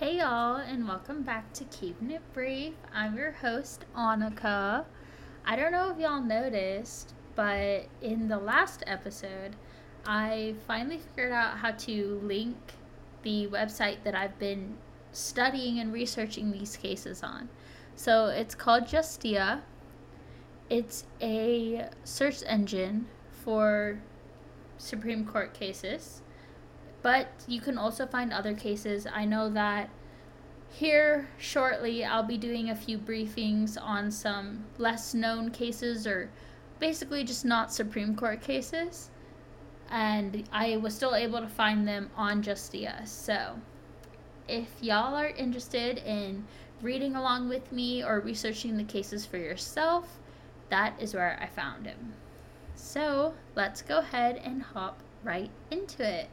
Hey y'all, and welcome back to Keeping It Brief. I'm your host, Annika. I don't know if y'all noticed, but in the last episode, I finally figured out how to link the website that I've been studying and researching these cases on. So it's called Justia. It's a search engine for Supreme Court cases. But you can also find other cases. I know that here shortly I'll be doing a few briefings on some less known cases, or basically just not Supreme Court cases. And I was still able to find them on Justia. So if y'all are interested in reading along with me or researching the cases for yourself, that is where I found them. So let's go ahead and hop right into it.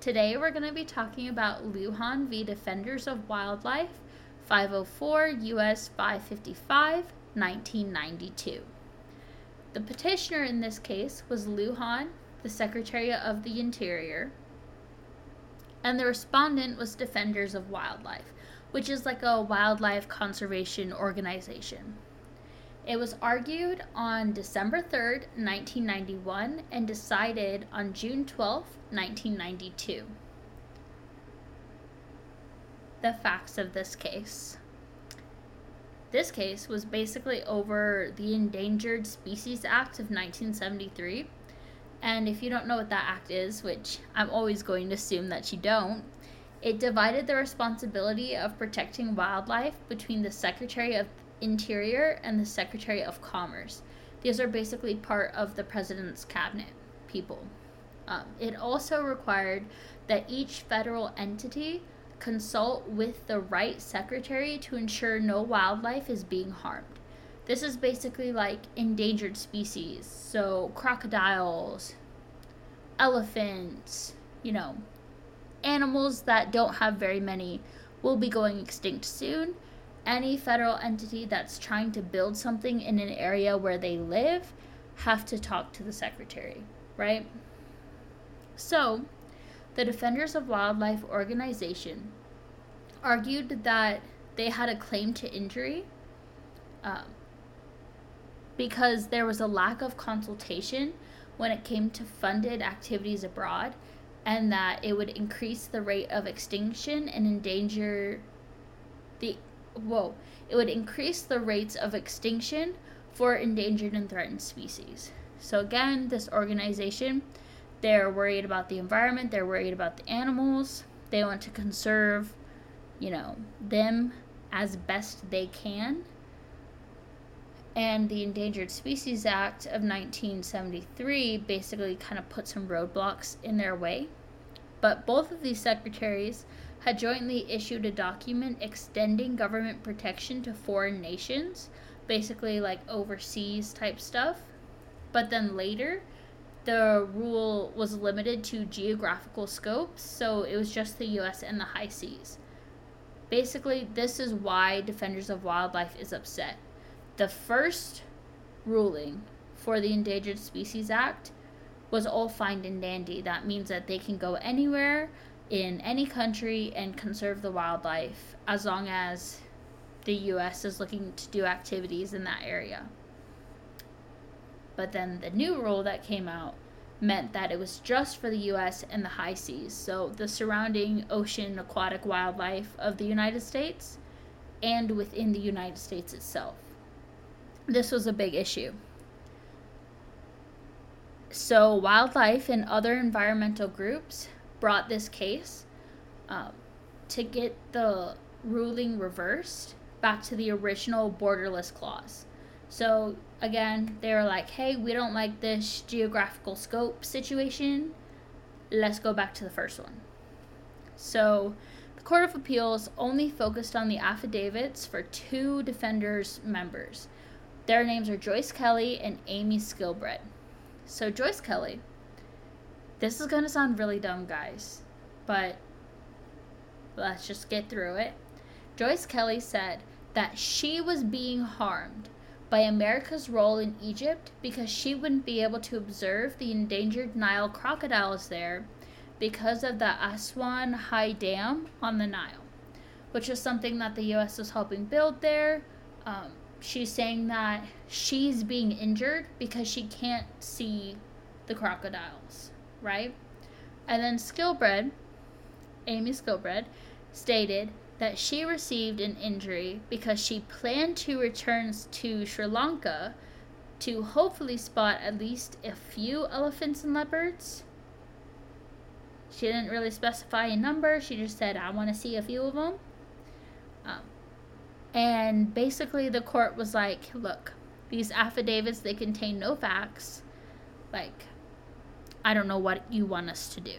Today we're going to be talking about Lujan v. Defenders of Wildlife, 504 U.S. 555, 1992. The petitioner in this case was Lujan, the Secretary of the Interior, and the respondent was Defenders of Wildlife, which is like a wildlife conservation organization. It was argued on December 3rd, 1991, and decided on June 12th, 1992. The facts of this case. This case was basically over the Endangered Species Act of 1973. And if you don't know what that act is, which I'm always going to assume that you don't, it divided the responsibility of protecting wildlife between the Secretary of Interior and the Secretary of Commerce. These are basically part of the President's Cabinet people. It also required that each federal entity consult with the right secretary to ensure no wildlife is being harmed. This is basically like endangered species, so crocodiles, elephants, animals that don't have very many will be going extinct soon. Any federal entity that's trying to build something in an area where they live have to talk to the secretary, right? So, the Defenders of Wildlife organization argued that they had a claim to injury because there was a lack of consultation when it came to funded activities abroad, and that it would increase the rate of extinction and endanger it would increase the rates of extinction for endangered and threatened species. So again, this organization, they're worried about the environment, they're worried about the animals, they want to conserve, them as best they can. And the Endangered Species Act of 1973 basically kind of put some roadblocks in their way. But both of these secretaries had jointly issued a document extending government protection to foreign nations, basically like overseas type stuff. But then later, the rule was limited to geographical scopes, so it was just the US and the high seas. Basically, this is why Defenders of Wildlife is upset. The first ruling for the Endangered Species Act was all fine and dandy. That means that they can go anywhere in any country and conserve the wildlife as long as the US is looking to do activities in that area. But then the new rule that came out meant that it was just for the US and the high seas, so the surrounding ocean aquatic wildlife of the United States and within the United States itself. This was a big issue. So wildlife and other environmental groups brought this case to get the ruling reversed back to the original borderless clause. So again, they were like, hey, we don't like this geographical scope situation. Let's go back to the first one. So the Court of Appeals only focused on the affidavits for two Defenders members. Their names are Joyce Kelly and Amy Skilbred. So Joyce Kelly, this is going to sound really dumb, guys, but let's just get through it. Joyce Kelly said that she was being harmed by America's role in Egypt because she wouldn't be able to observe the endangered Nile crocodiles there because of the Aswan High Dam on the Nile. which is something that the U.S. is helping build there. She's saying that she's being injured because she can't see the crocodiles, right? And then Skilbred, Amy Skilbred, stated that she received an injury because she planned to return to Sri Lanka to hopefully spot at least a few elephants and leopards. She didn't really specify a number. She just said, I want to see a few of them. And basically the court was like, look, these affidavits, they contain no facts. Like, I don't know what you want us to do.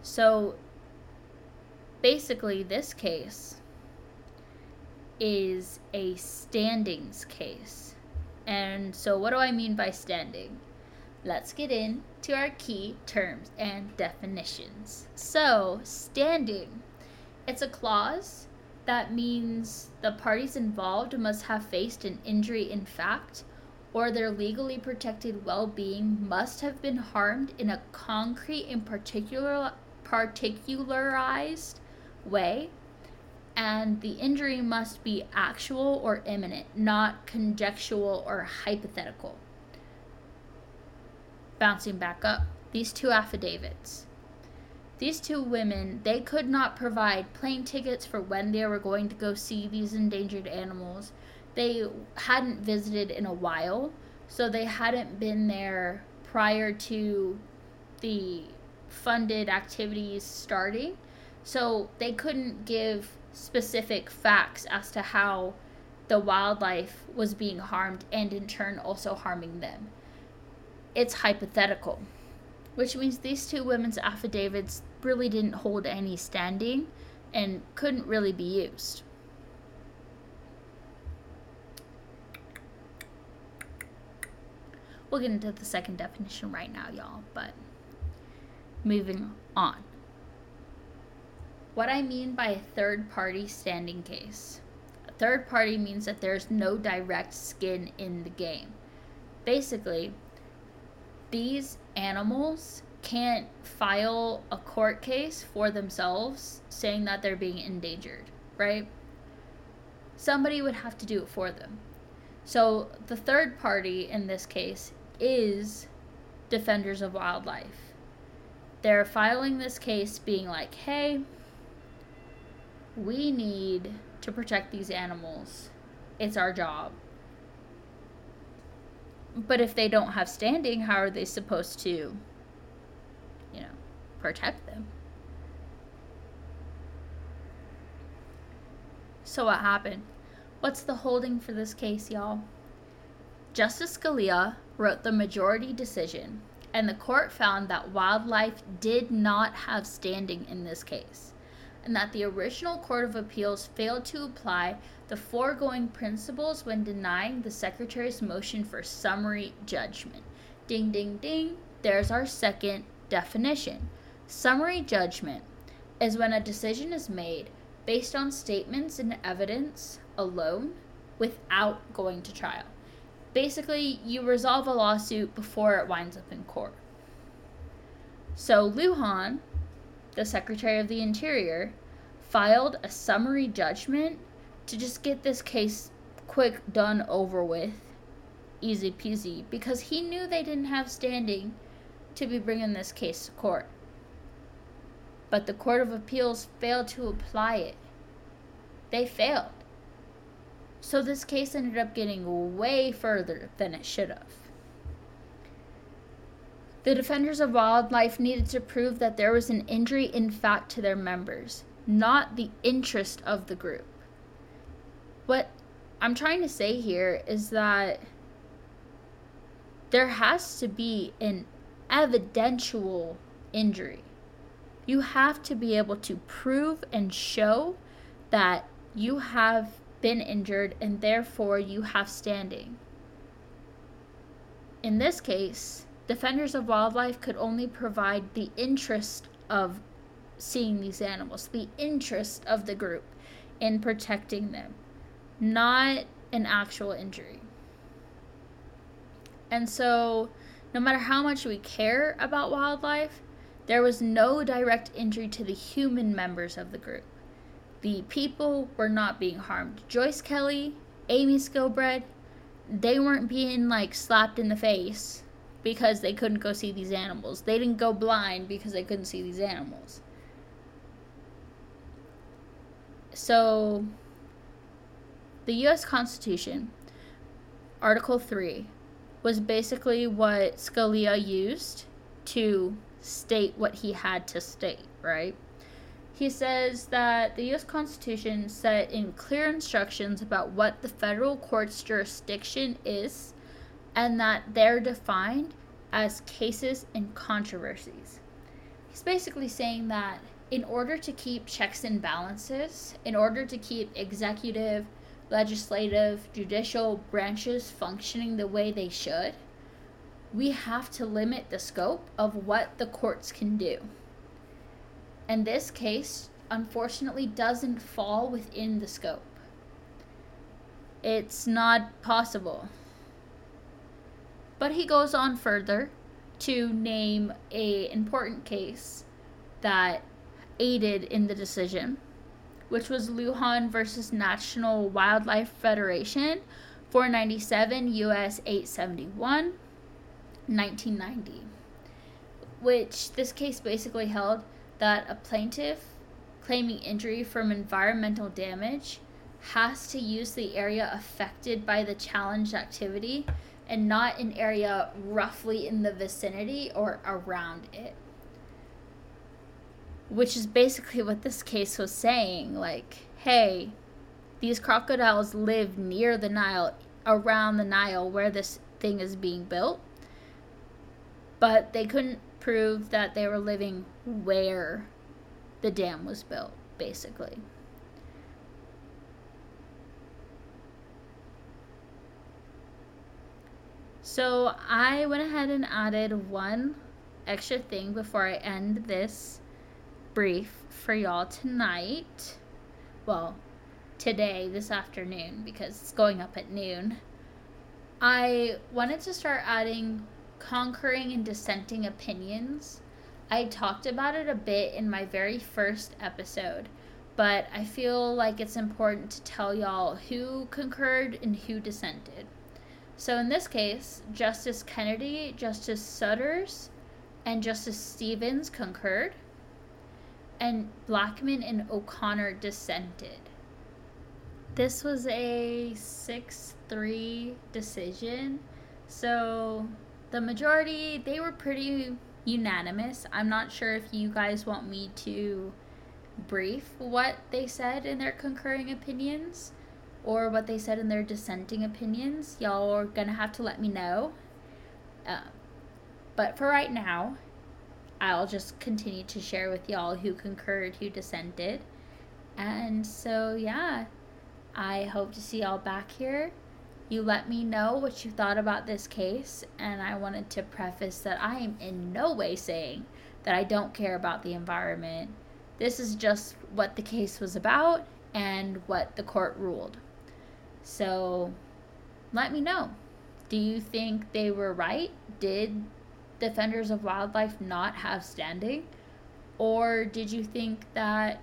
So basically this case is a standings case. And so what do I mean by standing? Let's get into our key terms and definitions. So, standing. It's a clause that means the parties involved must have faced an injury in fact, or their legally protected well-being must have been harmed in a concrete and particularized way, and the injury must be actual or imminent, not conjectural or hypothetical. Bouncing back up, these two affidavits. These two women, they could not provide plane tickets for when they were going to go see these endangered animals. They hadn't visited in a while, so they hadn't been there prior to the funded activities starting. So they couldn't give specific facts as to how the wildlife was being harmed and in turn also harming them. It's hypothetical, which means these two women's affidavits really didn't hold any standing and couldn't really be used. We'll get into the second definition right now, y'all, but moving on. What I mean by a third-party standing case. A third party means that there's no direct skin in the game. Basically, these animals can't file a court case for themselves saying that they're being endangered, right? Somebody would have to do it for them. So the third party in this case is Defenders of Wildlife. They're filing this case being like, hey, we need to protect these animals. It's our job. But if they don't have standing, how are they supposed to, you know, protect them? So what happened? What's the holding for this case, y'all? Justice Scalia wrote the majority decision, and the court found that wildlife did not have standing in this case, and that the original Court of Appeals failed to apply the foregoing principles when denying the Secretary's motion for summary judgment. Ding, ding, ding. There's our second definition. Summary judgment is when a decision is made based on statements and evidence alone without going to trial. Basically, you resolve a lawsuit before it winds up in court. So Lujan, the Secretary of the Interior, filed a summary judgment to just get this case quick, done over with, easy peasy, because he knew they didn't have standing to be bringing this case to court. But the Court of Appeals failed to apply it. They failed. So this case ended up getting way further than it should have. The Defenders of Wildlife needed to prove that there was an injury in fact to their members, not the interest of the group. What I'm trying to say here is that there has to be an evidential injury. You have to be able to prove and show that you have been injured and therefore you have standing. In this case, Defenders of Wildlife could only provide the interest of seeing these animals, the interest of the group in protecting them, not an actual injury. And so, no matter how much we care about wildlife, There was no direct injury to the human members of the group. The people were not being harmed. Joyce Kelly, Amy Skilbred, they weren't being slapped in the face because they couldn't go see these animals. They didn't go blind because they couldn't see these animals. So, the U.S. Constitution, Article 3, was basically what Scalia used to state what he had to state, right? He says that the U.S. Constitution set in clear instructions about what the federal court's jurisdiction is, and that they're defined as cases and controversies. He's basically saying that in order to keep checks and balances, in order to keep executive, legislative, judicial branches functioning the way they should, we have to limit the scope of what the courts can do. And this case, unfortunately, doesn't fall within the scope. It's not possible. But he goes on further to name an important case that aided in the decision, which was Lujan versus National Wildlife Federation, 497 U.S. 871, 1990, which this case basically held that a plaintiff claiming injury from environmental damage has to use the area affected by the challenged activity and not an area roughly in the vicinity or around it. Which is basically what this case was saying, hey, these crocodiles live near the Nile, around the Nile where this thing is being built, but they couldn't prove that they were living where the dam was built, basically. So I went ahead and added one extra thing before I end this brief for y'all tonight. Well, today, this afternoon, because it's going up at noon. I wanted to start adding concurring and dissenting opinions. I talked about it a bit in my very first episode, but I feel like it's important to tell y'all who concurred and who dissented. So in this case, Justice Kennedy, Justice Sutter, and Justice Stevens concurred, and Blackman and O'Connor dissented. This was a 6-3 decision, so the majority, they were pretty unanimous. I'm not sure if you guys want me to brief what they said in their concurring opinions or what they said in their dissenting opinions. Y'all are gonna have to let me know. But for right now, I'll just continue to share with y'all who concurred, who dissented. And so, yeah, I hope to see y'all back here. You let me know what you thought about this case, and I wanted to preface that I am in no way saying that I don't care about the environment. This is just what the case was about and what the court ruled. So, let me know. Do you think they were right? Did Defenders of Wildlife not have standing? Or did you think that,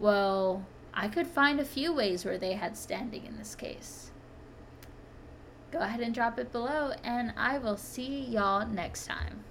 well, I could find a few ways where they had standing in this case? Go ahead and drop it below, and I will see y'all next time.